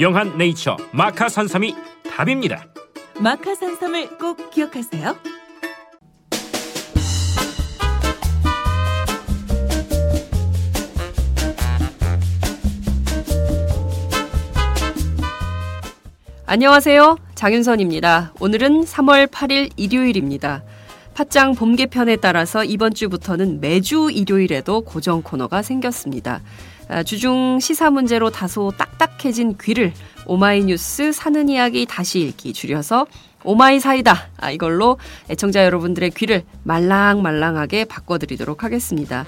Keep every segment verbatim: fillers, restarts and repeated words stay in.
영한네이처 마카산삼이 답입니다. 마카산삼을 꼭 기억하세요. 안녕하세요. 장윤선입니다. 오늘은 삼월 팔일 일요일입니다. 팟짱 봄 개편에 따라서 이번 주부터는 매주 일요일에도 고정 코너가 생겼습니다. 주중 시사 문제로 다소 딱딱해진 귀를 오마이뉴스 사는 이야기 다시 읽기 줄여서 오마이 사이다, 아, 이걸로 애청자 여러분들의 귀를 말랑말랑하게 바꿔드리도록 하겠습니다.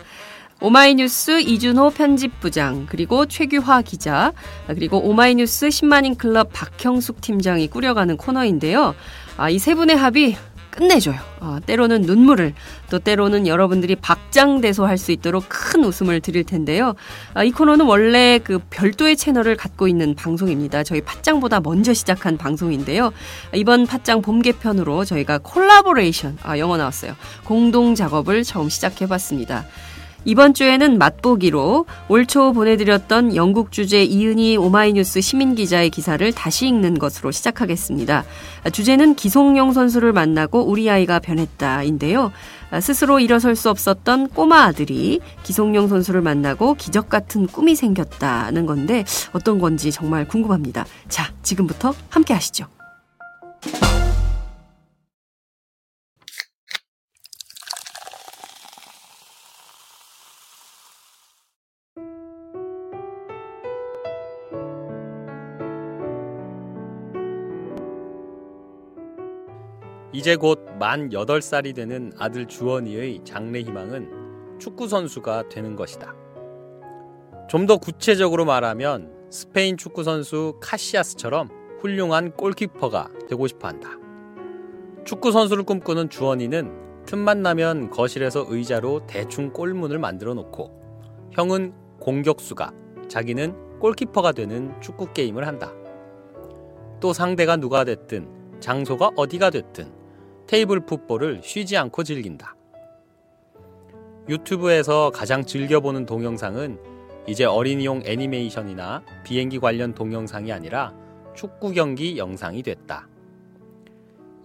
오마이뉴스 이준호 편집부장, 그리고 최규화 기자, 그리고 오마이뉴스 십만인 클럽 박형숙 팀장이 꾸려가는 코너인데요. 아, 이 세 분의 합이 끝내줘요. 아, 때로는 눈물을, 또 때로는 여러분들이 박장대소할 수 있도록 큰 웃음을 드릴 텐데요. 아, 이 코너는 원래 그 별도의 채널을 갖고 있는 방송입니다. 저희 팟짱보다 먼저 시작한 방송인데요. 아, 이번 팟짱 봄 개편으로 저희가 콜라보레이션, 아, 영어 나왔어요. 공동 작업을 처음 시작해봤습니다. 이번 주에는 맛보기로 올 초 보내드렸던 영국 주재 이은희 오마이뉴스 시민기자의 기사를 다시 읽는 것으로 시작하겠습니다. 주제는 기성용 선수를 만나고 우리 아이가 변했다인데요. 스스로 일어설 수 없었던 꼬마 아들이 기성용 선수를 만나고 기적 같은 꿈이 생겼다는 건데 어떤 건지 정말 궁금합니다. 자, 지금부터 함께 하시죠. 이제 곧 만 여덟 살이 되는 아들 주원이의 장래희망은 축구선수가 되는 것이다. 좀 더 구체적으로 말하면 스페인 축구선수 카시아스처럼 훌륭한 골키퍼가 되고 싶어한다. 축구선수를 꿈꾸는 주원이는 틈만 나면 거실에서 의자로 대충 골문을 만들어 놓고 형은 공격수가, 자기는 골키퍼가 되는 축구게임을 한다. 또 상대가 누가 됐든 장소가 어디가 됐든 테이블 풋볼을 쉬지 않고 즐긴다. 유튜브에서 가장 즐겨보는 동영상은 이제 어린이용 애니메이션이나 비행기 관련 동영상이 아니라 축구 경기 영상이 됐다.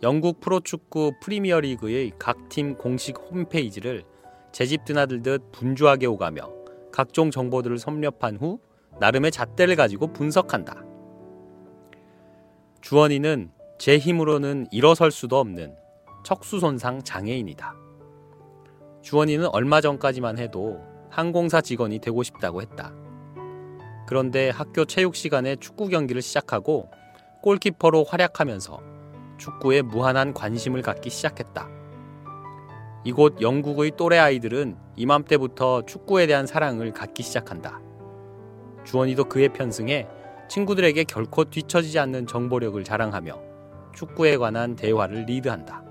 영국 프로축구 프리미어리그의 각 팀 공식 홈페이지를 제집 드나들듯 분주하게 오가며 각종 정보들을 섭렵한 후 나름의 잣대를 가지고 분석한다. 주원이는 제 힘으로는 일어설 수도 없는 척수손상 장애인이다. 주원이는 얼마 전까지만 해도 항공사 직원이 되고 싶다고 했다. 그런데 학교 체육 시간에 축구 경기를 시작하고 골키퍼로 활약하면서 축구에 무한한 관심을 갖기 시작했다. 이곳 영국의 또래 아이들은 이맘때부터 축구에 대한 사랑을 갖기 시작한다. 주원이도 그에 편승해 친구들에게 결코 뒤처지지 않는 정보력을 자랑하며 축구에 관한 대화를 리드한다.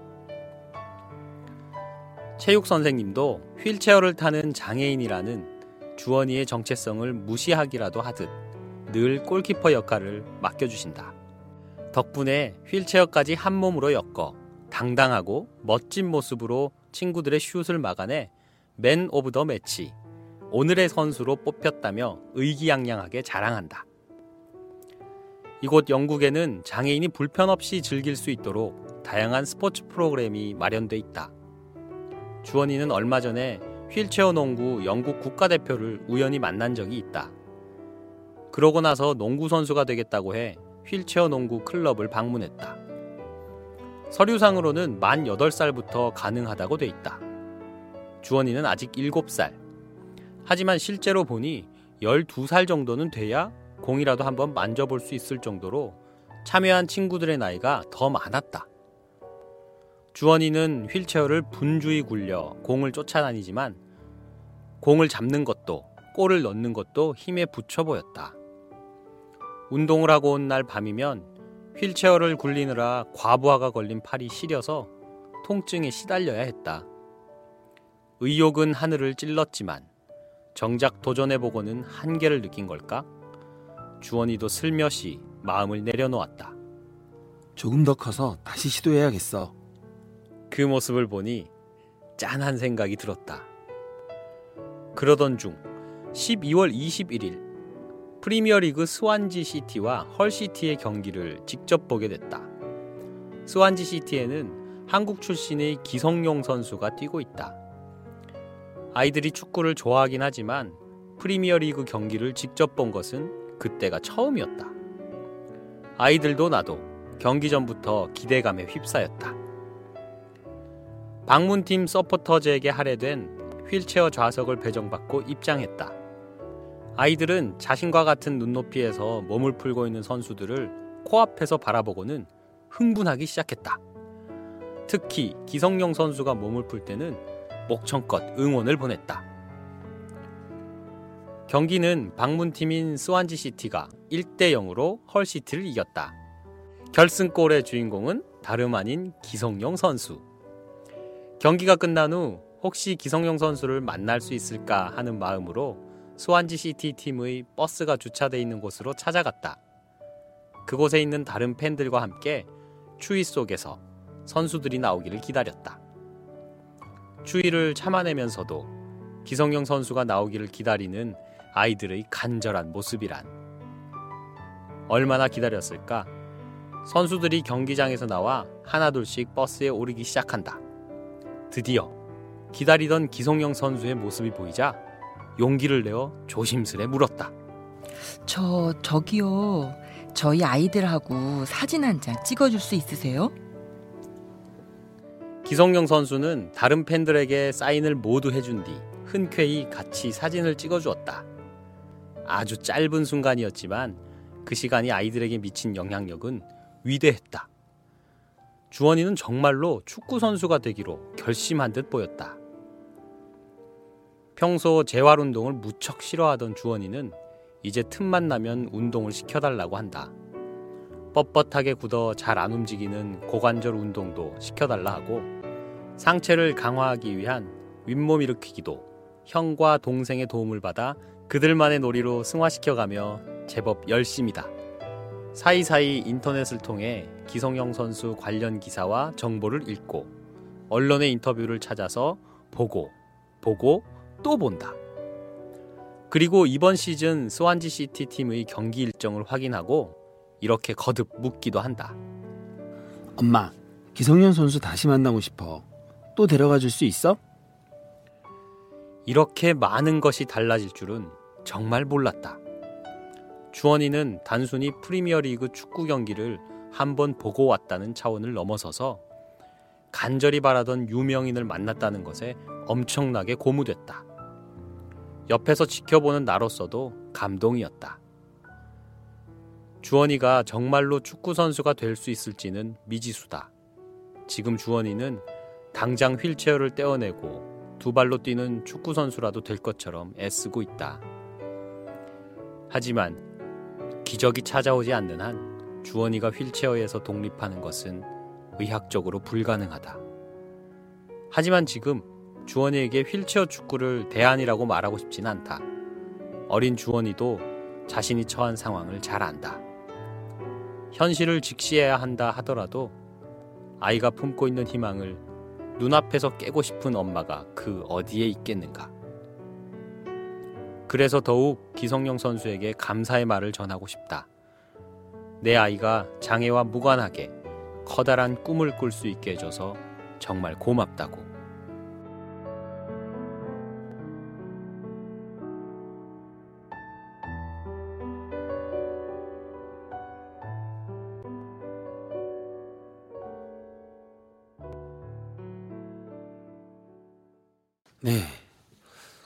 체육 선생님도 휠체어를 타는 장애인이라는 주원이의 정체성을 무시하기라도 하듯 늘 골키퍼 역할을 맡겨주신다. 덕분에 휠체어까지 한 몸으로 엮어 당당하고 멋진 모습으로 친구들의 슛을 막아내 맨 오브 더 매치, 오늘의 선수로 뽑혔다며 의기양양하게 자랑한다. 이곳 영국에는 장애인이 불편 없이 즐길 수 있도록 다양한 스포츠 프로그램이 마련돼 있다. 주원이는 얼마 전에 휠체어 농구 영국 국가대표를 우연히 만난 적이 있다. 그러고 나서 농구 선수가 되겠다고 해 휠체어 농구 클럽을 방문했다. 서류상으로는 만 여덟 살부터 가능하다고 돼 있다. 주원이는 아직 일곱 살. 하지만 실제로 보니 열두 살 정도는 돼야 공이라도 한번 만져볼 수 있을 정도로 참여한 친구들의 나이가 더 많았다. 주원이는 휠체어를 분주히 굴려 공을 쫓아다니지만 공을 잡는 것도 골을 넣는 것도 힘에 부쳐 보였다. 운동을 하고 온 날 밤이면 휠체어를 굴리느라 과부하가 걸린 팔이 시려서 통증에 시달려야 했다. 의욕은 하늘을 찔렀지만 정작 도전해보고는 한계를 느낀 걸까? 주원이도 슬며시 마음을 내려놓았다. 조금 더 커서 다시 시도해야겠어. 그 모습을 보니 짠한 생각이 들었다. 그러던 중 십이월 이십일일 프리미어리그 스완지 시티와 헐시티의 경기를 직접 보게 됐다. 스완지 시티에는 한국 출신의 기성용 선수가 뛰고 있다. 아이들이 축구를 좋아하긴 하지만 프리미어리그 경기를 직접 본 것은 그때가 처음이었다. 아이들도 나도 경기 전부터 기대감에 휩싸였다. 방문팀 서포터즈에게 할애된 휠체어 좌석을 배정받고 입장했다. 아이들은 자신과 같은 눈높이에서 몸을 풀고 있는 선수들을 코앞에서 바라보고는 흥분하기 시작했다. 특히 기성용 선수가 몸을 풀 때는 목청껏 응원을 보냈다. 경기는 방문팀인 스완지시티가 일 대 영으로 헐시티를 이겼다. 결승골의 주인공은 다름 아닌 기성용 선수. 경기가 끝난 후 혹시 기성용 선수를 만날 수 있을까 하는 마음으로 스완지시티 팀의 버스가 주차되어 있는 곳으로 찾아갔다. 그곳에 있는 다른 팬들과 함께 추위 속에서 선수들이 나오기를 기다렸다. 추위를 참아내면서도 기성용 선수가 나오기를 기다리는 아이들의 간절한 모습이란. 얼마나 기다렸을까? 선수들이 경기장에서 나와 하나둘씩 버스에 오르기 시작한다. 드디어 기다리던 기성용 선수의 모습이 보이자 용기를 내어 조심스레 물었다. 저, 저기요. 저희 아이들하고 사진 한 장 찍어줄 수 있으세요? 기성용 선수는 다른 팬들에게 사인을 모두 해준 뒤 흔쾌히 같이 사진을 찍어주었다. 아주 짧은 순간이었지만 그 시간이 아이들에게 미친 영향력은 위대했다. 주원이는 정말로 축구선수가 되기로 결심한 듯 보였다. 평소 재활운동을 무척 싫어하던 주원이는 이제 틈만 나면 운동을 시켜달라고 한다. 뻣뻣하게 굳어 잘 안 움직이는 고관절 운동도 시켜달라 하고 상체를 강화하기 위한 윗몸 일으키기도 형과 동생의 도움을 받아 그들만의 놀이로 승화시켜가며 제법 열심이다. 사이사이 인터넷을 통해 기성용 선수 관련 기사와 정보를 읽고 언론의 인터뷰를 찾아서 보고 보고 또 본다. 그리고 이번 시즌 스완지시티 팀의 경기 일정을 확인하고 이렇게 거듭 묻기도 한다. 엄마, 기성용 선수 다시 만나고 싶어. 또 데려가 줄 수 있어? 이렇게 많은 것이 달라질 줄은 정말 몰랐다. 주원이는 단순히 프리미어리그 축구 경기를 한번 보고 왔다는 차원을 넘어서서 간절히 바라던 유명인을 만났다는 것에 엄청나게 고무됐다. 옆에서 지켜보는 나로서도 감동이었다. 주원이가 정말로 축구선수가 될 수 있을지는 미지수다. 지금 주원이는 당장 휠체어를 떼어내고 두 발로 뛰는 축구선수라도 될 것처럼 애쓰고 있다. 하지만 기적이 찾아오지 않는 한 주원이가 휠체어에서 독립하는 것은 의학적으로 불가능하다. 하지만 지금 주원이에게 휠체어 축구를 대안이라고 말하고 싶진 않다. 어린 주원이도 자신이 처한 상황을 잘 안다. 현실을 직시해야 한다 하더라도 아이가 품고 있는 희망을 눈앞에서 깨고 싶은 엄마가 그 어디에 있겠는가. 그래서 더욱 기성용 선수에게 감사의 말을 전하고 싶다. 내 아이가 장애와 무관하게 커다란 꿈을 꿀 수 있게 해줘서 정말 고맙다고. 네,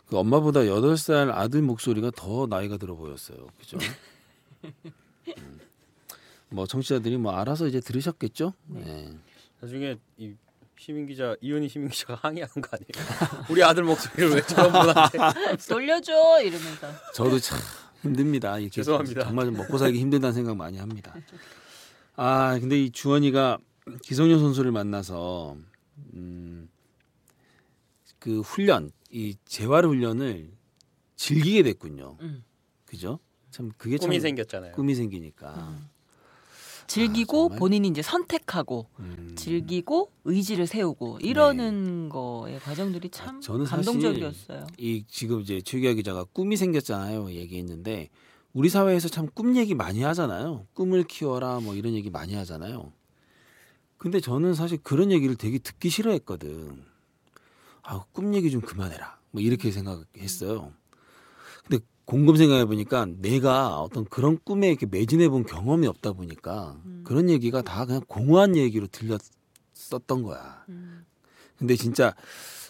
그 엄마보다 여덟 살 아들 목소리가 더 나이가 들어 보였어요. 그죠? 음. 뭐 청취자들이 뭐 알아서 이제 들으셨겠죠? 네. 네. 나중에 이 시민 기자 이은희 시민 기자가 항의하는 거 아니에요? 우리 아들 목소리를 왜 저런 분한테 돌려줘 이러면서. 저도 참 힘듭니다. 이게 죄송합니다. 정말 좀 먹고 살기 힘든다는 생각 많이 합니다. 아, 근데 이 주원이가 기성용 선수를 만나서 음. 그 훈련, 이 재활 훈련을 즐기게 됐군요. 음. 그죠? 참 그게 꿈이 참 생겼잖아요. 꿈이 생기니까 음. 즐기고 아, 본인이 이제 선택하고 음. 즐기고 의지를 세우고 이러는 네. 거의 과정들이 참 아, 저는 감동적이었어요. 이 지금 이제 최규화 기자가 꿈이 생겼잖아요 얘기했는데 우리 사회에서 참 꿈 얘기 많이 하잖아요. 꿈을 키워라 뭐 이런 얘기 많이 하잖아요. 근데 저는 사실 그런 얘기를 되게 듣기 싫어했거든. 아, 꿈 얘기 좀 그만해라. 뭐 이렇게 생각했어요. 근데 곰곰 생각해 보니까 내가 어떤 그런 꿈에 이렇게 매진해 본 경험이 없다 보니까 음. 그런 얘기가 다 그냥 공허한 얘기로 들렸었던 거야. 음. 근데 진짜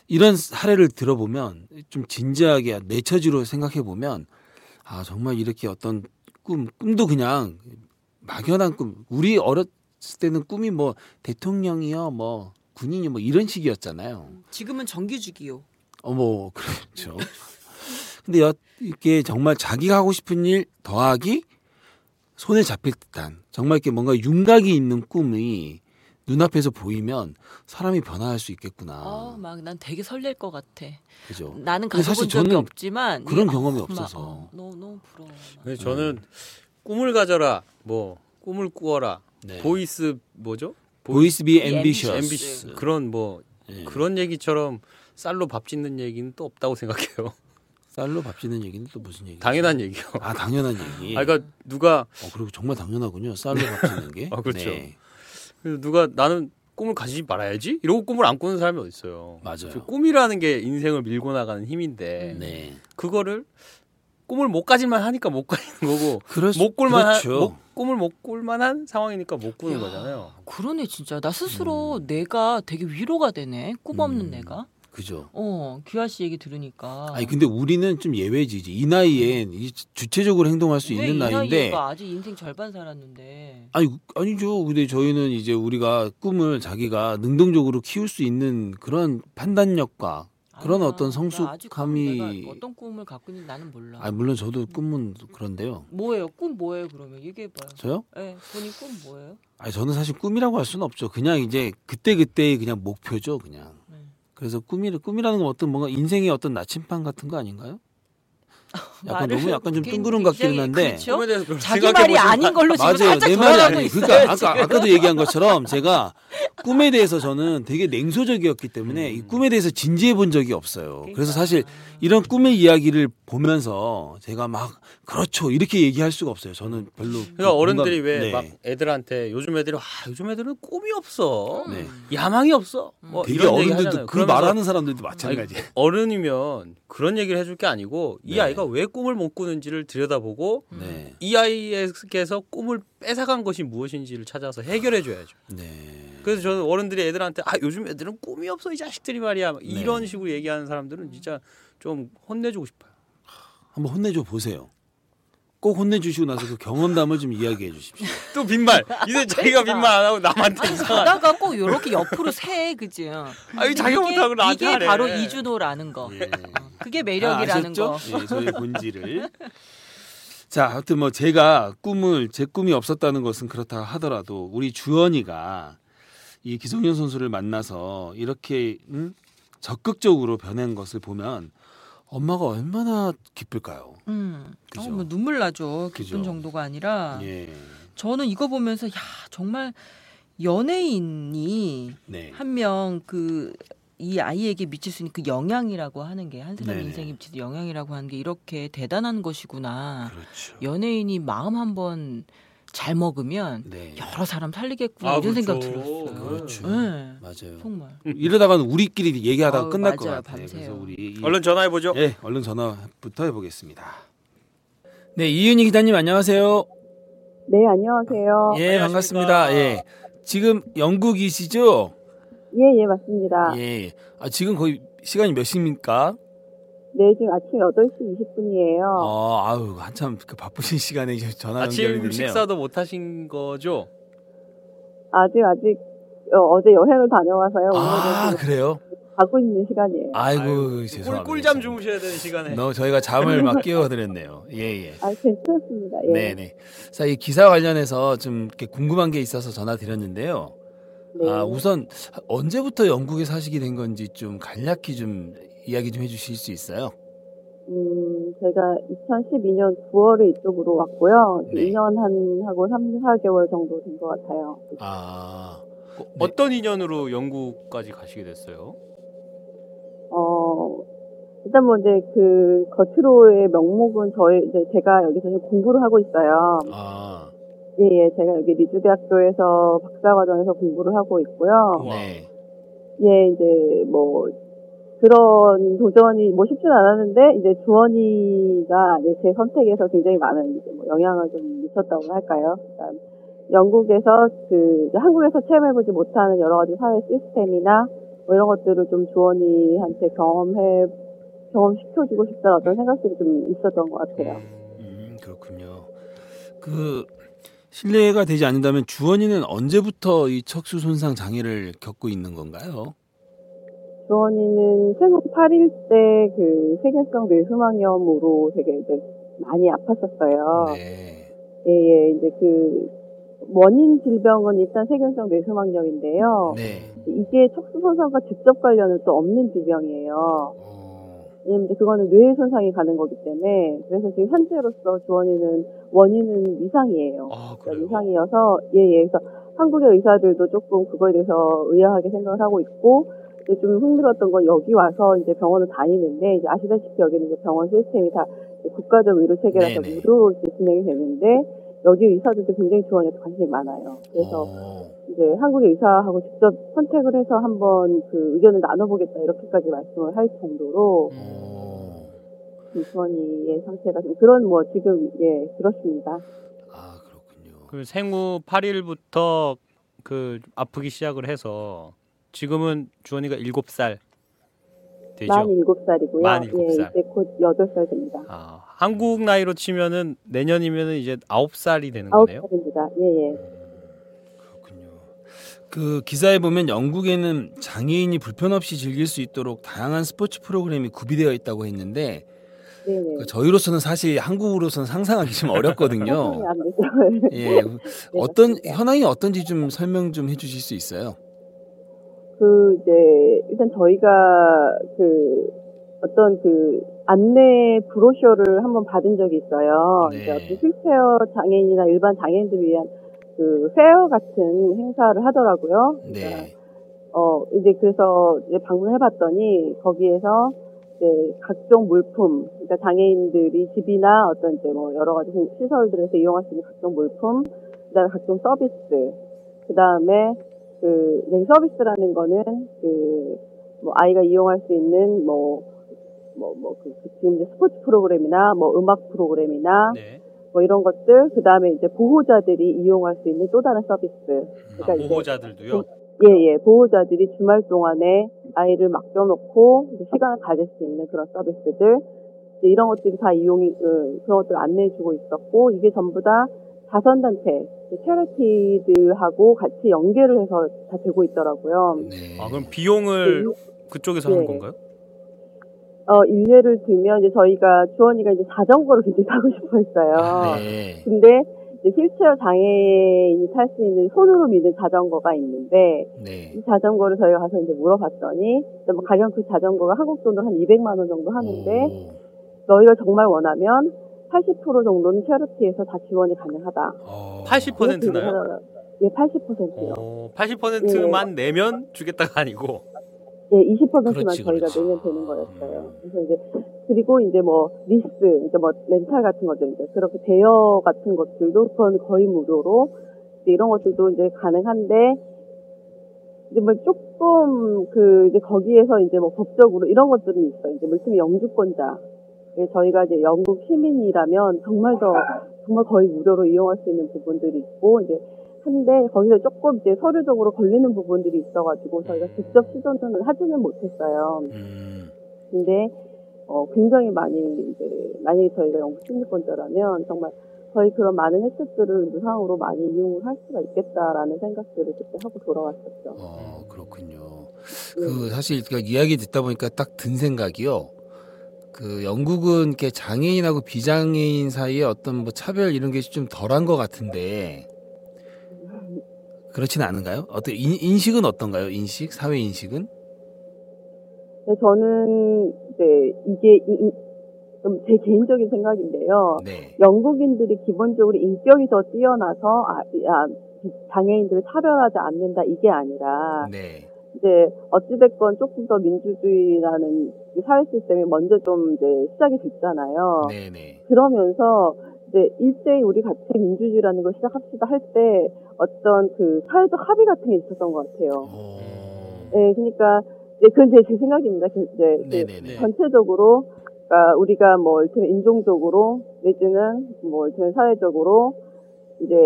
이런 사례를 들어보면 좀 진지하게 내 처지로 생각해 보면 아, 정말 이렇게 어떤 꿈, 꿈도 그냥 막연한 꿈. 우리 어렸을 때는 꿈이 뭐 대통령이요, 뭐 군인이 뭐 이런 식이었잖아요. 지금은 정규직이요. 어머, 그렇죠. 근데 여, 이게 정말 자기가 하고 싶은 일 더하기 손에 잡힐 듯한 정말 이렇게 뭔가 윤곽이 있는 꿈이 눈앞에서 보이면 사람이 변화할 수 있겠구나. 어, 막 난 되게 설렐 것 같아. 그죠. 나는 가져본 적이 없지만 그런 경험이 어, 없어서 어, 너무 너무 부러워. 그래서 저는 음. 꿈을 가져라, 뭐 꿈을 꾸어라, 네. 보이스 뭐죠? 보이스 비 앰비셔스 그런 뭐 예. 그런 얘기처럼 쌀로 밥 짓는 얘기는 또 없다고 생각해요. 쌀로 밥 짓는 얘기는 또 무슨 얘기? 당연한 얘기요. 아, 당연한 얘기. 아, 그러니까 누가 어, 그리고 정말 당연하군요. 쌀로 밥 짓는 게. 아, 그렇죠. 네. 그래서 누가 나는 꿈을 가지지 말아야지 이러고 꿈을 안 꾸는 사람이 어디 있어요? 맞아요. 꿈이라는 게 인생을 밀고 나가는 힘인데 네. 그거를 꿈을 못 가질만 하니까 못 가지는 거고 그럴 수, 못 꿀만 그렇죠. 하, 못, 꿈을 못 꿀만한 상황이니까 못 꾸는 야, 거잖아요. 그러네 진짜. 나 스스로 음. 내가 되게 위로가 되네. 꿈 없는 음, 내가. 그죠. 어, 규하 씨 얘기 들으니까. 아니 근데 우리는 좀 예외지. 이 나이엔 이 주체적으로 행동할 수 있는 이 나이인데. 나이가 아직 인생 절반 살았는데. 아니 아니죠. 근데 저희는 이제 우리가 꿈을 자기가 능동적으로 키울 수 있는 그런 판단력과. 그런 아, 어떤 성숙함이 어떤 꿈을 갖고 있는지 나는 몰라. 아, 물론 저도 꿈은 그런데요. 뭐예요? 꿈 뭐예요? 그러면 얘기해 봐요. 저요? 네, 본인 꿈 뭐예요? 아, 저는 사실 꿈이라고 할 수는 없죠. 그냥 이제 그때 그때의 그냥 목표죠, 그냥. 네. 그래서 꿈이 꿈이라는 건 어떤 뭔가 인생의 어떤 나침반 같은 거 아닌가요? 약간 너무 약간 좀 뜬구름 같기는 한데 그렇죠? 자기 말이 아닌 걸로 지금 맞아요. 살짝 돌아가고 있어요. 그러니까 아까, 아까도 얘기한 것처럼 제가 꿈에 대해서 저는 되게 냉소적이었기 때문에 음. 이 꿈에 대해서 진지해 본 적이 없어요. 그래서 사실 이런 꿈의 이야기를 보면서 제가 막 그렇죠 이렇게 얘기할 수가 없어요. 저는 별로 그러니까 어른들이 왜 막 네. 애들한테 요즘 애들이 와 요즘 애들은 꿈이 없어 네. 야망이 없어 뭐 되게 이런 어른들도 그 말하는 사람들도 마찬가지예요. 어른이면 그런 얘기를 해줄 게 아니고 이 네. 아이가 왜 꿈을 못 꾸는지를 들여다보고 네. 이 아이에게서 꿈을 뺏어간 것이 무엇인지를 찾아서 해결해 줘야죠. 네. 그래서 저는 어른들이 애들한테 아 요즘 애들은 꿈이 없어 이 자식들이 말이야 네. 이런 식으로 얘기하는 사람들은 진짜 좀 혼내주고 싶어요. 한번 혼내줘 보세요. 꼭 혼내주시고 나서 그 경험담을 좀 이야기해 주십시오. 또 빈말. 이제 자기가 빈말 안 하고 남한테 이상한. 가다가 꼭 이렇게 옆으로 새 그지. 아니 자기 못하고 나한테 이게 하래. 바로 이준호라는 거. 예. 그게 매력이라는 아, 거. 예, 저의 본질을. 자, 하여튼 뭐 제가 꿈을 제 꿈이 없었다는 것은 그렇다 하더라도 우리 주원이가 이 기성용 선수를 만나서 이렇게 음? 적극적으로 변한 것을 보면. 엄마가 얼마나 기쁠까요? 음, 어, 뭐 눈물 나죠. 기쁜 그죠? 정도가 아니라 예. 저는 이거 보면서 야 정말 연예인이 네. 한 명 그 이 아이에게 미칠 수 있는 그 영향이라고 하는 게 한 사람 인생에 미치는 영향이라고 하는 게 이렇게 대단한 것이구나. 그렇죠. 연예인이 마음 한번 잘 먹으면 네. 여러 사람 살리겠구나 아, 이런 그렇죠. 생각 들었어요. 그렇죠. 네. 맞아요. 정말. 이러다가는 우리끼리 얘기하다가 어, 끝날 맞아요. 것 같아요. 밤새요. 그래서 우리 얼른 전화해 보죠. 예, 네, 얼른 전화부터 해보겠습니다. 네, 이은희 기자님 안녕하세요. 네, 안녕하세요. 예, 반갑습니다. 예, 지금 영국이시죠? 예, 예, 맞습니다. 예, 아 지금 거의 시간이 몇 시입니까? 네, 지금 아침 여덟 시 이십 분이에요. 아, 아유, 한참 그 바쁘신 시간에 전화 연결이 됐네요. 아침 식사도 못 하신 거죠? 아직, 아직 어, 어제 여행을 다녀와서요. 아, 그래요? 자고 있는 시간이에요. 아이고, 아이고 죄송합니다. 꿀, 꿀잠 주무셔야 되는 시간에. 너, 저희가 잠을 막 깨워드렸네요. 예, 예. 아, 괜찮습니다. 예. 네네. 자, 이 기사 관련해서 좀 이렇게 궁금한 게 있어서 전화드렸는데요. 네. 아, 우선 언제부터 영국에 사시게 된 건지 좀 간략히 좀 이야기 좀 해주실 수 있어요? 음, 제가 이천십이 년 구월에 이쪽으로 왔고요. 네. 이 년 한 하고 삼, 사 개월 정도 된 것 같아요. 아, 네. 어떤 인연으로 영국까지 가시게 됐어요? 어, 일단 뭐 이제 그 겉으로의 명목은 저희 이제 제가 여기서 공부를 하고 있어요. 아, 예, 예, 제가 여기 리즈대학교에서 박사과정에서 공부를 하고 있고요. 네. 예, 이제 뭐. 그런 도전이 뭐 쉽진 않았는데 이제 주원이가 이제 제 선택에서 굉장히 많은 이제 뭐 영향을 좀 미쳤다고 할까요? 그러니까 영국에서 그 한국에서 체험해보지 못하는 여러 가지 사회 시스템이나 뭐 이런 것들을 좀 주원이한테 경험해 경험시켜주고 싶다는 어떤 생각들이 좀 있었던 것 같아요. 음, 그렇군요. 그 실례가 되지 않는다면 주원이는 언제부터 이 척추 손상 장애를 겪고 있는 건가요? 주원이는 생후 팔 일 때 그 세균성 뇌수막염으로 되게 이제 많이 아팠었어요. 네. 예, 예, 이제 그 원인 질병은 일단 세균성 뇌수막염인데요. 네. 이게 척수 손상과 직접 관련은 또 없는 질병이에요. 왜냐면 이제 그거는 뇌 손상이 가는 거기 때문에 그래서 지금 현재로서 주원이는 원인은 이상이에요. 아, 그러니까 이상이어서 예, 예, 그래서 한국의 의사들도 조금 그거에 대해서 의아하게 생각을 하고 있고. 좀 흥미로웠던 건 여기 와서 이제 병원을 다니는데 이제 아시다시피 여기는 이제 병원 시스템이 다 국가적 의료 체계라서 무료로 진행이 되는데 여기 의사들도 굉장히 주원에 관심이 많아요. 그래서 오. 이제 한국의 의사하고 직접 선택을 해서 한번 그 의견을 나눠보겠다 이렇게까지 말씀을 할 정도로 주원이의 상태가 좀 그런 뭐 지금 예 그렇습니다. 아 그렇군요. 그 생후 팔 일부터 그 아프기 시작을 해서. 지금은 주원이가 일곱 살 되죠? 만 일곱 살이고요. 만 일곱 살. 예, 이제 곧 여덟 살 됩니다. 아, 한국 나이로 치면은 내년이면은 이제 아홉 살이 되는 거네요? 아홉 살입니다. 예, 예. 음, 그렇군요. 그 기사에 보면 영국에는 장애인이 불편 없이 즐길 수 있도록 다양한 스포츠 프로그램이 구비되어 있다고 했는데 그 저희로서는 사실 한국으로서는 상상하기 좀 어렵거든요. 예. 어떤 현황이 어떤지 좀 설명 좀 해주실 수 있어요? 그, 이제, 일단 저희가, 그, 어떤 그, 안내 브로셔를 한번 받은 적이 있어요. 네. 어떤 휠체어 장애인이나 일반 장애인들을 위한 그, 페어 같은 행사를 하더라고요. 네. 그러니까 어, 이제 그래서 이제 방문해봤더니, 거기에서 이제 각종 물품, 그러니까 장애인들이 집이나 어떤 이제 뭐 여러 가지 시설들에서 이용할 수 있는 각종 물품, 그 다음에 각종 서비스, 그 다음에 그, 이제 서비스라는 거는, 그, 뭐, 아이가 이용할 수 있는, 뭐, 뭐, 뭐, 그, 지금 이제 스포츠 프로그램이나, 뭐, 음악 프로그램이나, 네. 뭐, 이런 것들, 그 다음에 이제 보호자들이 이용할 수 있는 또 다른 서비스. 그러니까 아, 보호자들도요? 예, 예. 보호자들이 주말 동안에 아이를 맡겨놓고, 이제 시간을 가질 수 있는 그런 서비스들, 이제 이런 것들이 다 이용이, 그, 그런 것들을 안내해주고 있었고, 이게 전부 다 자선단체, 체리티들하고 같이 연계를 해서 다 되고 있더라고요. 네. 아, 그럼 비용을 네. 그쪽에서 네. 하는 건가요? 어, 일례를 들면, 이제 저희가, 주원이가 이제 자전거를 굉장히 타고 싶어 했어요. 아, 네. 근데, 이제 휠체어 장애인이 탈 수 있는 손으로 미는 자전거가 있는데, 네. 이 자전거를 저희가 가서 이제 물어봤더니, 뭐 가령 그 자전거가 한국 돈으로 한 이백만 원 정도 하는데, 오. 너희가 정말 원하면, 팔십 퍼센트 정도는 체리티에서 다 지원이 가능하다. 어... 팔십 퍼센트나요? 예, 팔십 퍼센트요. 어, 팔십 퍼센트만 예. 내면 주겠다가 아니고. 예, 이십 퍼센트만 그렇지, 저희가 그렇지. 내면 되는 거였어요. 그래서 이제 그리고 이제 뭐 리스, 이제 뭐 렌탈 같은 것들 이제 그렇게 대여 같은 것들도 그건 거의 무료로 이제 이런 것들도 이제 가능한데 이제 뭐 조금 그 이제 거기에서 이제 뭐 법적으로 이런 것들은 있어요. 이제 물품이 영주권자. 예, 저희가 이제 영국 시민이라면 정말 더 정말 거의 무료로 이용할 수 있는 부분들이 있고 이제. 근데 거기서 조금 이제 서류적으로 걸리는 부분들이 있어가지고 저희가 직접 시도는 하지는 못했어요. 근데 어 굉장히 많이 이제 만약에 저희가 영국 시민권자라면 정말 저희 그런 많은 혜택들을 무상으로 많이 이용을 할 수가 있겠다라는 생각들을 그때 하고 돌아왔었죠. 어 그렇군요. 네. 그 사실 이야기 듣다 보니까 딱 든 생각이요. 그 영국은 이렇게 장애인하고 비장애인 사이에 어떤 뭐 차별 이런 게 좀 덜한 것 같은데. 그렇지는 않은가요? 어떻게 인식은 어떤가요? 인식, 사회 인식은? 네, 저는 이제 이게 좀 제 개인적인 생각인데요. 네. 영국인들이 기본적으로 인격이 더 뛰어나서 아, 아, 장애인들을 차별하지 않는다 이게 아니라 네. 이제 어찌됐건 조금 더 민주주의라는 사회 시스템이 먼저 좀 이제 시작이 됐잖아요. 네, 네. 그러면서 이제 일제히 우리 같이 민주주의라는 걸 시작합시다 할 때. 어떤 그 사회적 합의 같은 게 있었던 것 같아요. 예, 네, 그러니까 이제 그건 제, 제 생각입니다. 이제 그 전체적으로 그러니까 우리가 뭐 일테면 인종적으로 내지는 뭐 일테면 사회적으로 이제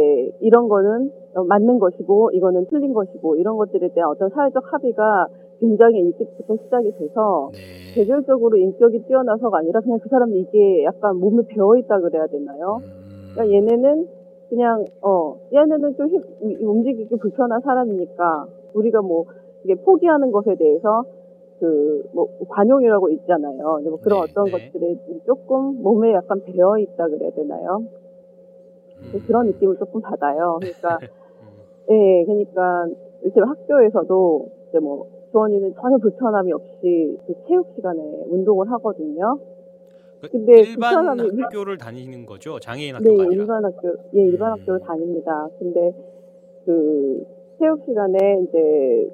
이런 거는 맞는 것이고 이거는 틀린 것이고 이런 것들에 대한 어떤 사회적 합의가 굉장히 일찍부터 시작이 돼서 네. 개별적으로 인격이 뛰어나서가 아니라 그냥 그 사람은 이게 약간 몸에 배어있다 그래야 되나요? 그러니까 얘네는 그냥 어 얘네는 좀 힘, 움직이기 불편한 사람이니까 우리가 뭐 이게 포기하는 것에 대해서 그 뭐 관용이라고 있잖아요. 뭐 그런 네, 어떤 네. 것들에 조금 몸에 약간 배어 있다 그래야 되나요? 음. 그런 느낌을 조금 받아요. 그러니까 예, 그러니까 이제 학교에서도 이제 뭐 주원이는 전혀 불편함이 없이 그 체육 시간에 운동을 하거든요. 근데 일반 학교를 다니는 거죠? 장애인 학교가 네, 아니라? 네, 일반 학교, 예, 일반 음. 학교를 다닙니다. 근데 그 체육 시간에 이제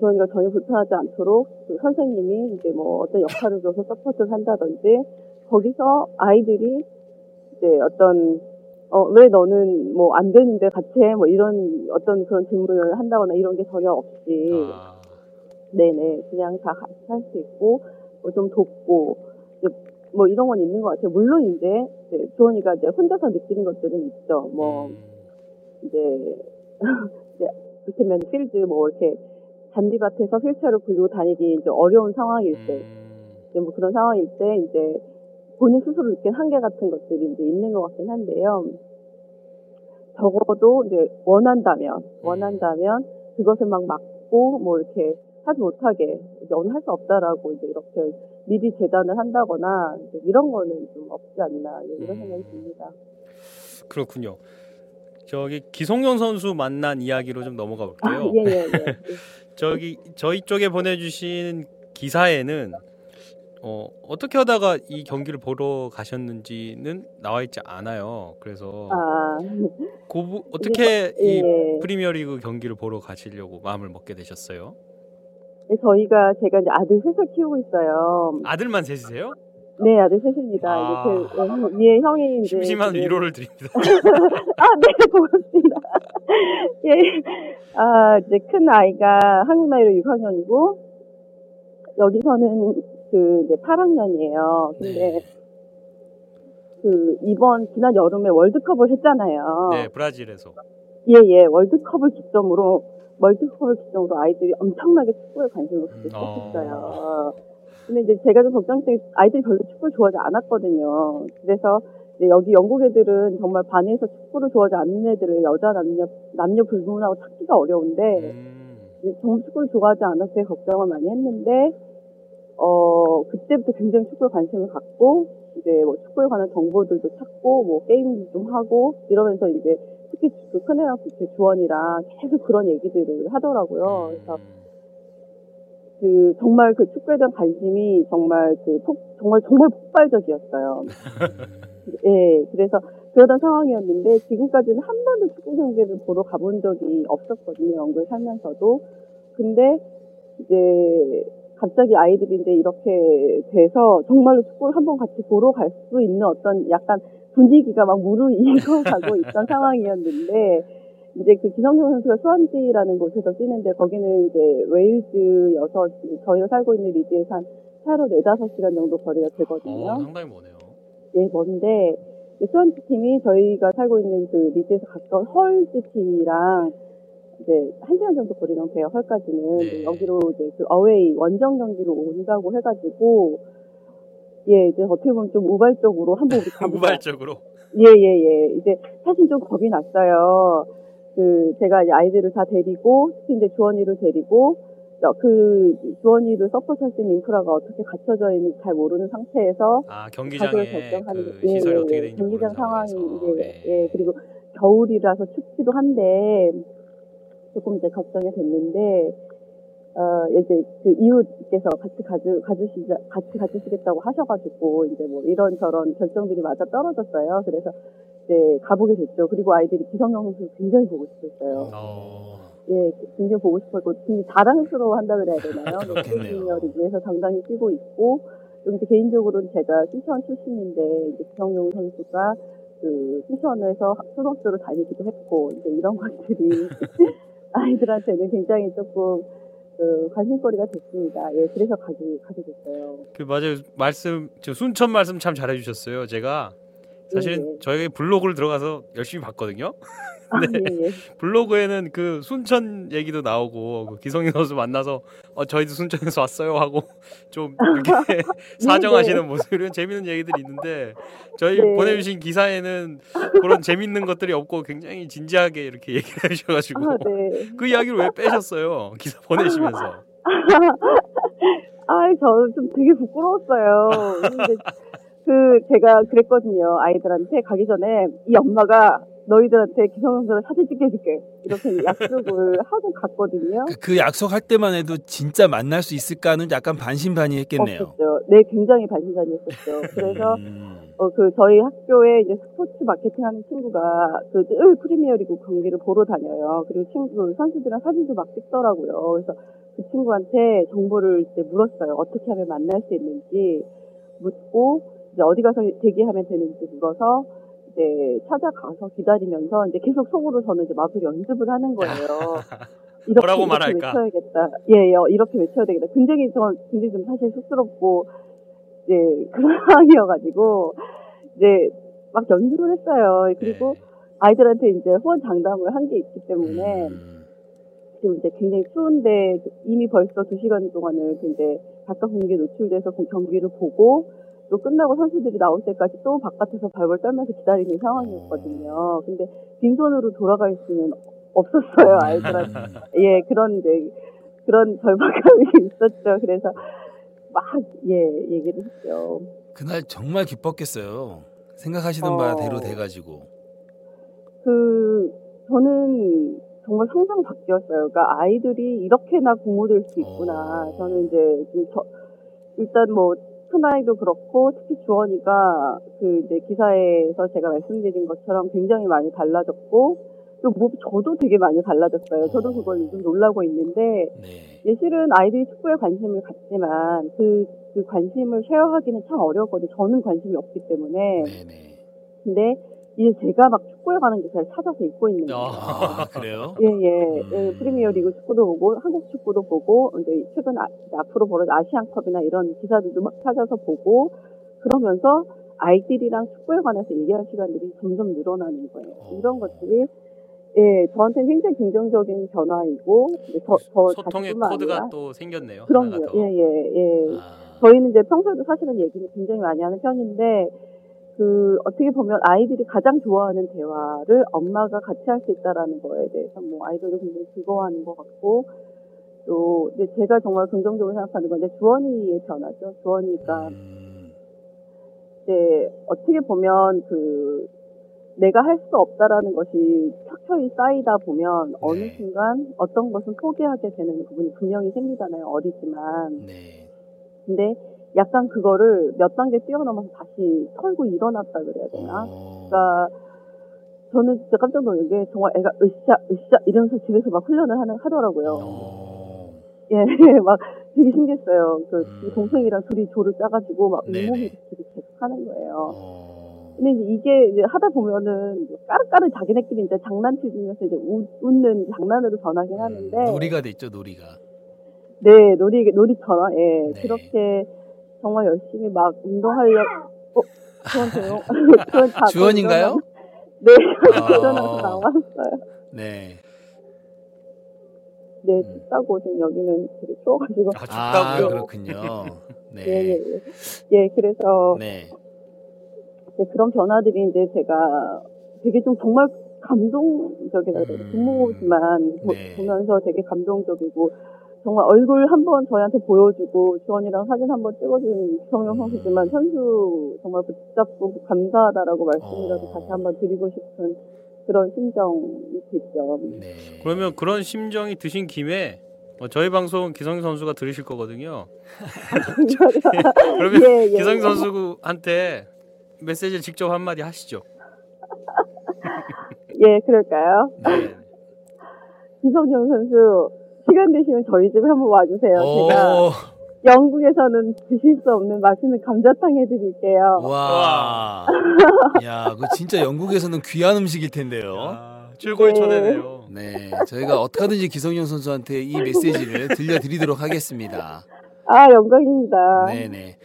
저희가 전혀 불편하지 않도록 그 선생님이 이제 뭐 어떤 역할을 줘서 서포트를 한다든지 거기서 아이들이 이제 어떤 어, 왜 너는 뭐 안 되는데 같이 해? 뭐 이런 어떤 그런 질문을 한다거나 이런 게 전혀 없이 아. 네네 그냥 다 같이 할 수 있고 뭐 좀 돕고. 뭐 이런 건 있는 것 같아요. 물론 이제, 이제 조언이가 이제 혼자서 느끼는 것들은 있죠. 뭐 이제 이제 그렇다면 필드 뭐 이렇게 잔디밭에서 휠체어를 굴리고 다니기 이제 어려운 상황일 때, 이제 뭐 그런 상황일 때 이제 본인 스스로 느끼는 한계 같은 것들이 이제 있는 것 같긴 한데요. 적어도 이제 원한다면 원한다면 그것을 막 막고 뭐 이렇게 하지 못하게 이제 오늘 할 수 없다라고 이제 이렇게. 미리 재단을 한다거나 이런 거는 좀 없지 않나 이런 생각이 듭니다. 그렇군요. 저기 기성용 선수 만난 이야기로 좀 넘어가 볼게요. 아, 예, 예, 예. 저기 저희 쪽에 보내주신 기사에는 어, 어떻게 하다가 이 경기를 보러 가셨는지는 나와 있지 않아요. 그래서 아, 고부, 어떻게 예, 예. 이 프리미어리그 경기를 보러 가시려고 마음을 먹게 되셨어요? 저희가 제가 이제 아들 셋을 키우고 있어요. 아들만 셋이세요? 네, 아들 셋입니다. 아... 이제 제 위에 형이 이제 심심한 위로를 드립니다. 아, 네, 고맙습니다. 예, 아 이제 큰 아이가 한국 나이로 육 학년이고 여기서는 그 이제 팔 학년이에요. 근데 네. 그 이번 지난 여름에 월드컵을 했잖아요. 네, 브라질에서. 예, 예, 월드컵을 기점으로. 월드컵을 기점으로 아이들이 엄청나게 축구에 관심을 가졌었어요. 근데 이제 제가 좀 걱정되게 아이들이 별로 축구를 좋아하지 않았거든요. 그래서 이제 여기 영국 애들은 정말 반에서 축구를 좋아하지 않는 애들을 여자 남녀 남녀 불문하고 찾기가 어려운데 정말 축구를 좋아하지 않았을 때 걱정을 많이 했는데 어 그때부터 굉장히 축구에 관심을 갖고 이제 뭐 축구에 관한 정보들도 찾고 뭐 게임도 좀 하고 이러면서 이제. 특히 그 큰애랑 그 주원이랑 계속 그런 얘기들을 하더라고요. 그래서 그 정말 그 축구에 대한 관심이 정말 그 폭, 정말 정말 폭발적이었어요. 예, 그래서 그러던 상황이었는데 지금까지는 한 번도 축구 경기를 보러 가본 적이 없었거든요. 영국에 살면서도. 근데 이제 갑자기 아이들이 이제 이렇게 돼서 정말로 축구를 한번 같이 보러 갈 수 있는 어떤 약간 분위기가 막 무르익어 가고 있던 상황이었는데, 이제 그 기성용 선수가 수완지라는 곳에서 뛰는데, 거기는 이제 웨일즈여서 저희가 살고 있는 리즈에서 한 차로 네다섯 시간 정도 거리가 되거든요. 어, 상당히 머네요. 예, 먼데, 수완지 팀이 저희가 살고 있는 그 리즈에서 가까운 헐시티랑 이제 한 시간 정도 거리면 돼요, 헐까지는. 네. 여기로 이제 그 어웨이, 원정 경기로 온다고 해가지고, 예, 이제 어떻게 보면 좀 우발적으로 한번 우리 가보자. 우발적으로? 예, 예, 예. 이제 사실 좀 겁이 났어요. 그, 제가 이제 아이들을 다 데리고, 특히 이제 주원이를 데리고, 그 주원이를 서포트할 수 있는 인프라가 어떻게 갖춰져 있는지 잘 모르는 상태에서. 아, 경기장에 결정하는 그 시설이 예, 어떻게 되는지 경기장 상황이 이제, 네. 예, 그리고 겨울이라서 춥기도 한데, 조금 이제 걱정이 됐는데, 어, 이제 그 이웃께서 같이 가주, 가주시자, 같이 가주시겠다고 하셔가지고, 이제 뭐 이런저런 결정들이 맞아 떨어졌어요. 그래서 이제 가보게 됐죠. 그리고 아이들이 기성용 선수 굉장히 보고 싶었어요. 어... 예, 굉장히 보고 싶었고, 굉장히 자랑스러워 한다고 해야 되나요? 프리미어리그에서 당당히 뛰고 있고, 좀 이제 개인적으로는 제가 신천 출신인데, 이제 기성용 선수가 그 신천에서 초등학교를 다니기도 했고, 이제 이런 것들이 아이들한테는 굉장히 조금 그 관심거리가 됐습니다. 예, 그래서 가게 가게 됐어요. 그 맞아요. 말씀 저 순천 말씀 참 잘해주셨어요. 제가 사실은 예, 예. 저희 블로그를 들어가서 열심히 봤거든요. 네. 아, 예, 예. 블로그에는 그 순천 얘기도 나오고 그 기성용 선수 만나서 어, 저희도 순천에서 왔어요 하고 좀 이렇게 사정하시는 네. 모습 이런 재밌는 얘기들이 있는데 저희 네. 보내주신 기사에는 그런 재밌는 것들이 없고 굉장히 진지하게 이렇게 얘기를 해주셔가지고 아, 네. 그 이야기를 왜 빼셨어요? 기사 보내시면서. 아, 저 좀 되게 부끄러웠어요. 근데 그 제가 그랬거든요. 아이들한테 가기 전에 이 엄마가 너희들한테 기성용 선수를 사진 찍혀줄게 이렇게 약속을 하고 갔거든요. 그 약속할 때만 해도 진짜 만날 수 있을까는 약간 반신반의했겠네요. 없었죠. 네, 굉장히 반신반의했었죠. 그래서 어, 그 저희 학교에 이제 스포츠 마케팅하는 친구가 그 늘 프리미어리그 경기를 보러 다녀요. 그리고 친구 선수들이랑 사진도 막 찍더라고요. 그래서 그 친구한테 정보를 이제 물었어요. 어떻게 하면 만날 수 있는지 묻고 이제 어디 가서 대기하면 되는지 물어서. 네, 찾아가서 기다리면서 이제 계속 속으로 저는 이제 마술 연습을 하는 거예요. 이렇게, 뭐라고 말할까? 이렇게 외쳐야겠다. 예, 예, 이렇게 외쳐야 되겠다. 굉장히 좀, 굉장히 좀 사실 쑥스럽고, 예, 그런 상황이어가지고, 이제 막 연습을 했어요. 그리고 네. 아이들한테 이제 후원장담을 한 게 있기 때문에, 음. 지금 이제 굉장히 추운데 이미 벌써 두 시간 동안을 이제 바깥 공기에 노출돼서 경기를 보고, 또 끝나고 선수들이 나올 때까지 또 바깥에서 발벌 떨면서 기다리는 상황이었거든요. 근데 빈손으로 돌아갈 수는 없었어요, 아이들한테. 예, 그런, 이제, 그런 절박함이 있었죠. 그래서 막, 예, 얘기를 했죠. 그날 정말 기뻤겠어요. 생각하시는 어, 바대로 돼가지고. 그, 저는 정말 상상 바뀌었어요. 그러니까 아이들이 이렇게나 고무될 수 있구나. 어. 저는 이제, 좀 저, 일단 뭐, 큰 아이도 그렇고 특히 주원이가 그 이제 기사에서 제가 말씀드린 것처럼 굉장히 많이 달라졌고 또 뭐 저도 되게 많이 달라졌어요. 저도 그걸 요즘 놀라고 있는데 네. 예, 실은 아이들이 축구에 관심을 갖지만 그, 그 관심을 쉐어하기는 참 어려웠거든요. 저는 관심이 없기 때문에 네, 네. 근데 이제 제가 막 축구에 관한 기사를 찾아서 읽고 있는 거예요. 아, 그래요? 예, 예. 음. 예, 프리미어리그 축구도 보고 한국 축구도 보고 이제 최근 아, 앞으로 벌어질 아시안컵이나 이런 기사들도 막 찾아서 보고 그러면서 아이들이랑 축구에 관해서 얘기할 시간들이 점점 늘어나는 거예요. 오. 이런 것들이 예, 저한테는 굉장히 긍정적인 변화이고 저, 저 소통의 코드가 아니라. 또 생겼네요. 그럼요. 예, 예, 예. 아. 저희는 이제 평소에도 사실은 얘기를 굉장히 많이 하는 편인데 그 어떻게 보면 아이들이 가장 좋아하는 대화를 엄마가 같이 할 수 있다라는 거에 대해서 뭐 아이들도 굉장히 즐거워하는 것 같고 또 이제 제가 정말 긍정적으로 생각하는 건 이제 주원이의 변화죠. 주원이가 이제 어떻게 보면 그 내가 할 수 없다라는 것이 켜켜이 쌓이다 보면 어느 순간 어떤 것은 포기하게 되는 부분이 분명히 생기잖아요. 어리지만 근데 약간 그거를 몇 단계 뛰어넘어서 다시 털고 일어났다 그래야 되나? 그러니까 저는 진짜 깜짝 놀란 게 정말 애가 으쌰 으쌰 이러면서 집에서 막 훈련을 하는 하더라고요. 예, 막 되게 신기했어요. 그 동생이랑 둘이 조를 짜가지고 막 온몸을 이렇게 계속 하는 거예요. 근데 이제 이게 이제 하다 보면은 까르까르 자기네끼리 이제 장난치면서 이제 우, 웃는 장난으로 전하긴 하는데 음, 놀이가 됐죠 놀이가. 네 놀이 놀이처럼 예 네. 그렇게 정말 열심히 막 운동하려. 어 주원이요? 주원 다 주원인가요? 네 주원에서 나왔어요. 네. 네 춥다고 지금 여기는 되게 추워가지고. 아 춥다고요? 아, 그렇군요. 네. 예, 예, 예. 예 그래서. 네. 네, 그런 변화들이 이제 제가 되게 좀 정말 감동적이라 그래요. 부모지만 네. 보면서 되게 감동적이고 정말 얼굴 한번 저희한테 보여주고 주원이랑 사진 한번 찍어준 기성용 선수지만 선수 정말 붙잡고 감사하다라고 말씀이라도 어... 다시 한번 드리고 싶은 그런 심정이 있죠. 네. 그러면 그런 심정이 드신 김에 어, 저희 방송 기성용 선수가 들으실 거거든요. 그러면 예, 예, 기성용 선수한테 메시지를 직접 한마디 하시죠. 예, 그럴까요? 네. 기성용 선수 시간 되시면 저희 집에 한번 와주세요. 제가 영국에서는 드실 수 없는 맛있는 감자탕 해드릴게요. 와, 야, 그 진짜 영국에서는 귀한 음식일 텐데요. 야, 출고의 초대네요. 네. 네, 저희가 어떻게든지 기성용 선수한테 이 메시지를 들려드리도록 하겠습니다. 아, 영광입니다. 네, 네.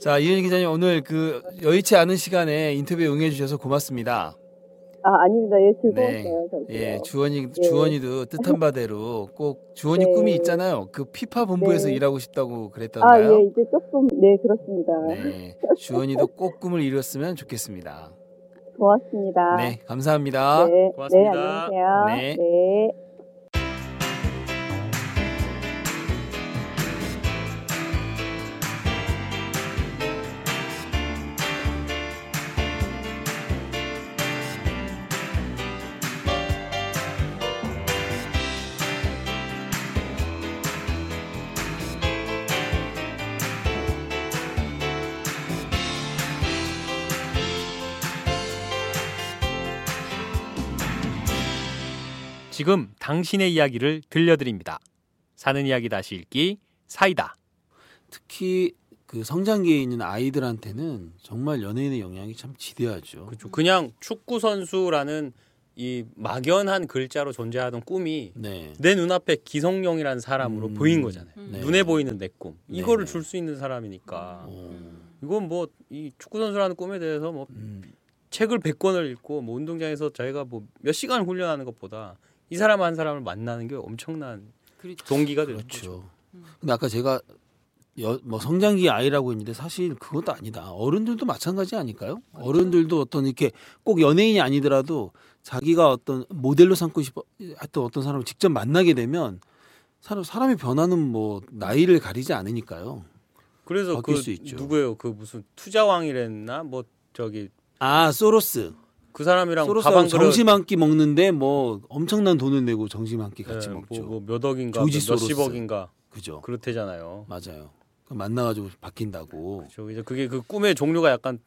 자, 이은희 기자님 오늘 그 여의치 않은 시간에 인터뷰에 응해주셔서 고맙습니다. 아, 아닙니다. 예, 즐거웠어요. 네. 예, 주원이, 예. 주원이도 뜻한 바대로 꼭 주원이 네. 꿈이 있잖아요. 그 피파 본부에서 네. 일하고 싶다고 그랬던가요? 아, 예, 이제 조금, 네, 그렇습니다. 네, 주원이도 꼭 꿈을 이뤘으면 좋겠습니다. 고맙습니다. 네, 감사합니다. 네, 고맙습니다. 네, 안녕히 계세요. 네. 네. 지금 당신의 이야기를 들려드립니다. 사는 이야기 다시 읽기 사이다. 특히 그 성장기에 있는 아이들한테는 정말 연예인의 영향이 참 지대하죠. 그렇죠. 그냥 축구 선수라는 이 막연한 글자로 존재하던 꿈이 네. 내 눈앞에 기성용이라는 사람으로 음. 보인 거잖아요. 음. 네. 눈에 보이는 내 꿈. 이거를 줄 수 있는 사람이니까. 음. 이건 뭐 이 축구 선수라는 꿈에 대해서 뭐 음. 책을 백 권을 읽고 뭐 운동장에서 자기가 뭐 몇 시간 훈련하는 것보다 이 사람 한 사람을 만나는 게 엄청난 그렇죠. 동기가 되는 그렇죠. 거죠. 근데 아까 제가 여, 뭐 성장기 아이라고 했는데 사실 그것도 아니다. 어른들도 마찬가지 아닐까요? 맞아요. 어른들도 어떤 이렇게 꼭 연예인이 아니더라도 자기가 어떤 모델로 삼고 싶어 하여튼 어떤 사람을 직접 만나게 되면 사람, 사람의 변화는 뭐 나이를 가리지 않으니까요. 그래서 바뀔 그 수 있죠. 누구예요? 그 무슨 투자왕이랬나? 뭐 저기 아 소로스. 그 사람이랑 가방 점심 한 끼 먹는데 뭐 엄청난 돈을 내고 점심 한 끼 같이 네, 먹죠. 뭐, 뭐 몇 억인가, 몇 십억인가, 그죠. 그렇대잖아요. 맞아요. 만나가지고 바뀐다고. 그렇죠. 이제 그게 그 꿈의 종류가 약간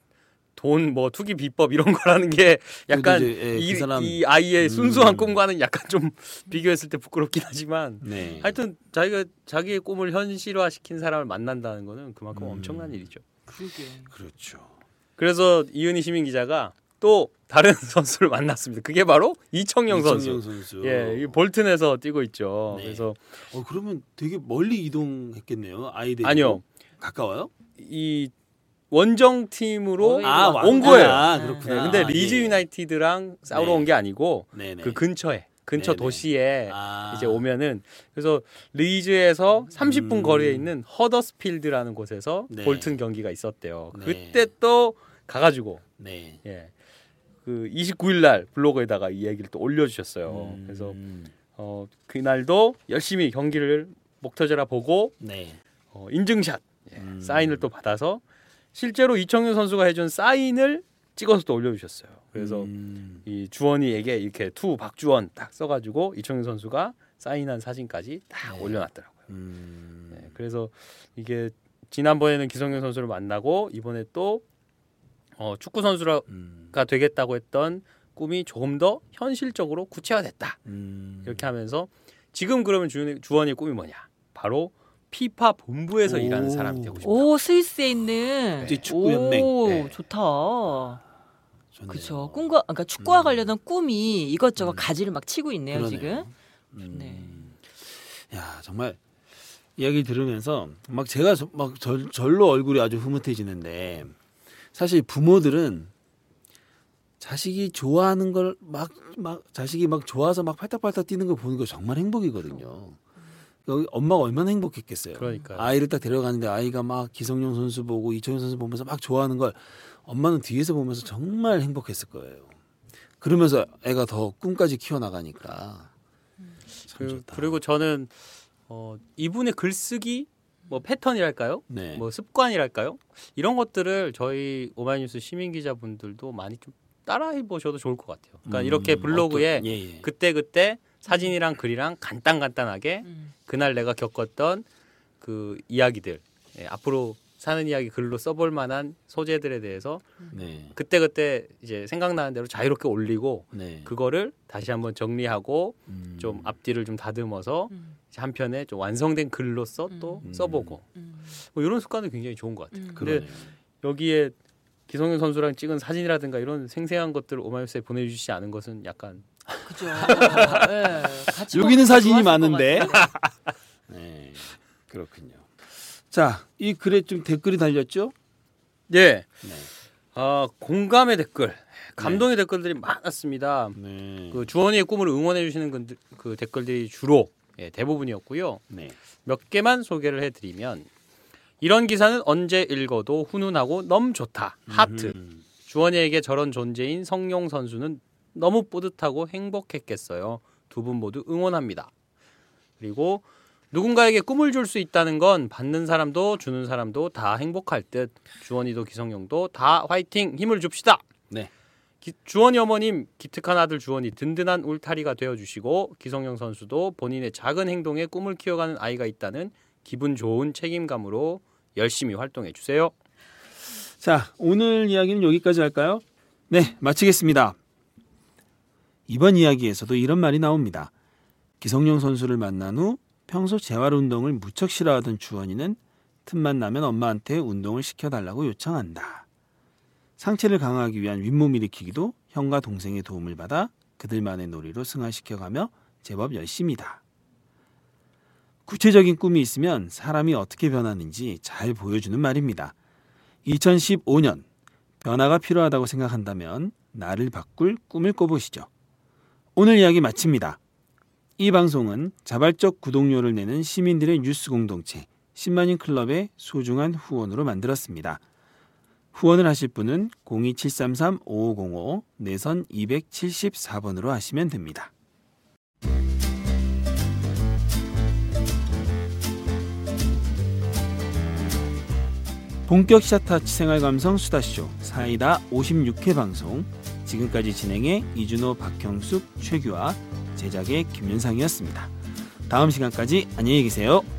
돈 뭐 투기 비법 이런 거라는 게 약간 이제, 예, 이, 그 사람, 이 아이의 음, 순수한 꿈과는 약간 좀 비교했을 때 부끄럽긴 하지만 네. 하여튼 자기가 자기의 꿈을 현실화 시킨 사람을 만난다는 거는 그만큼 음, 엄청난 일이죠. 그게 그렇죠. 그래서 이은희 시민 기자가 또 다른 선수를 만났습니다. 그게 바로 이청용, 이청용 선수. 선수. 예, 이 볼튼에서 뛰고 있죠. 네. 그래서 어 그러면 되게 멀리 이동했겠네요. 아이들 아니요, 가까워요? 이 원정 팀으로 아, 온 거예요. 아, 그렇구나. 네, 근데 리즈 유나이티드랑 싸우러 네. 온 게 아니고 네네. 그 근처에 근처 네네. 도시에 아. 이제 오면은 그래서 리즈에서 삼십 분 음. 거리에 있는 허더스필드라는 곳에서 네. 볼튼 경기가 있었대요. 네. 그때 또 가가지고 네. 예. 그 이십구 일 날 블로그에다가 이 얘기를 또 올려주셨어요. 음. 그래서 어, 그날도 열심히 경기를 목터져라 보고 네. 어, 인증샷 예, 음. 사인을 또 받아서 실제로 이청용 선수가 해준 사인을 찍어서 또 올려주셨어요. 그래서 음. 이 주원이에게 이렇게 투 박주원 딱 써가지고 이청용 선수가 사인한 사진까지 딱 네. 올려놨더라고요. 음. 네, 그래서 이게 지난번에는 기성용 선수를 만나고 이번에 또 어, 축구 선수가 음. 되겠다고 했던 꿈이 조금 더 현실적으로 구체화됐다. 음. 이렇게 하면서 지금 그러면 주원이, 주원이 꿈이 뭐냐? 바로 피파 본부에서 오. 일하는 사람이 되고 싶다. 오, 스위스에 있는 네. 축구 연맹. 오, 네. 좋다. 그렇죠. 꿈과 그러니까 축구와 음. 관련한 꿈이 이것저것 음. 가지를 막 치고 있네요, 그러네요. 지금. 음. 네. 야, 정말 이야기 들으면서 막 제가 저, 막 절, 절로 얼굴이 아주 흐뭇해지는데 사실 부모들은 자식이 좋아하는 걸 막 막 자식이 막 좋아서 막 팔딱팔딱 뛰는 걸 보는 거 정말 행복이거든요. 여기 엄마가 얼마나 행복했겠어요. 그러니까 아이를 딱 데려가는데 아이가 막 기성용 선수 보고 이청용 선수 보면서 막 좋아하는 걸 엄마는 뒤에서 보면서 정말 행복했을 거예요. 그러면서 애가 더 꿈까지 키워나가니까 참 좋다. 그리고 저는 어, 이분의 글쓰기 뭐 패턴이랄까요? 네. 뭐 습관이랄까요? 이런 것들을 저희 오마이뉴스 시민 기자분들도 많이 좀 따라해 보셔도 좋을 것 같아요. 그러니까 음, 이렇게 블로그에 어떤, 예, 예. 그때 그때 사진이랑 글이랑 간단 간단하게 음. 그날 내가 겪었던 그 이야기들 예, 앞으로 사는 이야기 글로 써볼 만한 소재들에 대해서 네. 그때 그때 이제 생각나는 대로 자유롭게 올리고 네. 그거를 다시 한번 정리하고 음. 좀 앞뒤를 좀 다듬어서 음. 한 편에 좀 완성된 글로써 음. 또 써보고 음. 뭐 이런 습관도 굉장히 좋은 것 같아요. 음. 근데 그러네요. 여기에 기성용 선수랑 찍은 사진이라든가 이런 생생한 것들을 오마이뉴스에 보내주시지 않은 것은 약간 그죠. 네. 여기는 사진이 많은데 네. 그렇군요. 자, 이 글에 좀 댓글이 달렸죠? 네. 네. 아, 공감의 댓글, 감동의 네. 댓글들이 많았습니다. 네. 그 주원이의 꿈을 응원해 주시는 그 댓글들이 주로 예, 대부분이었고요. 네. 몇 개만 소개를 해드리면 이런 기사는 언제 읽어도 훈훈하고 너무 좋다. 하트. 음흠. 주원이에게 저런 존재인 성용 선수는 너무 뿌듯하고 행복했겠어요. 두 분 모두 응원합니다. 그리고 누군가에게 꿈을 줄 수 있다는 건 받는 사람도 주는 사람도 다 행복할 듯. 주원이도 기성용도 다 화이팅 힘을 줍시다. 네. 기, 주원이 어머님 기특한 아들 주원이 든든한 울타리가 되어주시고 기성용 선수도 본인의 작은 행동에 꿈을 키워가는 아이가 있다는 기분 좋은 책임감으로 열심히 활동해 주세요. 자, 오늘 이야기는 여기까지 할까요? 네, 마치겠습니다. 이번 이야기에서도 이런 말이 나옵니다. 기성용 선수를 만난 후 평소 재활 운동을 무척 싫어하던 주원이는 틈만 나면 엄마한테 운동을 시켜달라고 요청한다. 상체를 강화하기 위한 윗몸 일으키기도 형과 동생의 도움을 받아 그들만의 놀이로 승화시켜가며 제법 열심이다. 구체적인 꿈이 있으면 사람이 어떻게 변하는지 잘 보여주는 말입니다. 이천십오 년 변화가 필요하다고 생각한다면 나를 바꿀 꿈을 꿔보시죠. 오늘 이야기 마칩니다. 이 방송은 자발적 구독료를 내는 시민들의 뉴스 공동체 십만인 클럽의 소중한 후원으로 만들었습니다. 후원을 하실 분은 공이칠삼삼 오오공오 내선 이백칠십사 번으로 하시면 됩니다. 본격 샷타치 생활감성 수다쇼 사이다 오십육 회 방송 지금까지 진행해 이준호, 박형숙, 최규화 제작의 김윤상이었습니다. 다음 시간까지 안녕히 계세요.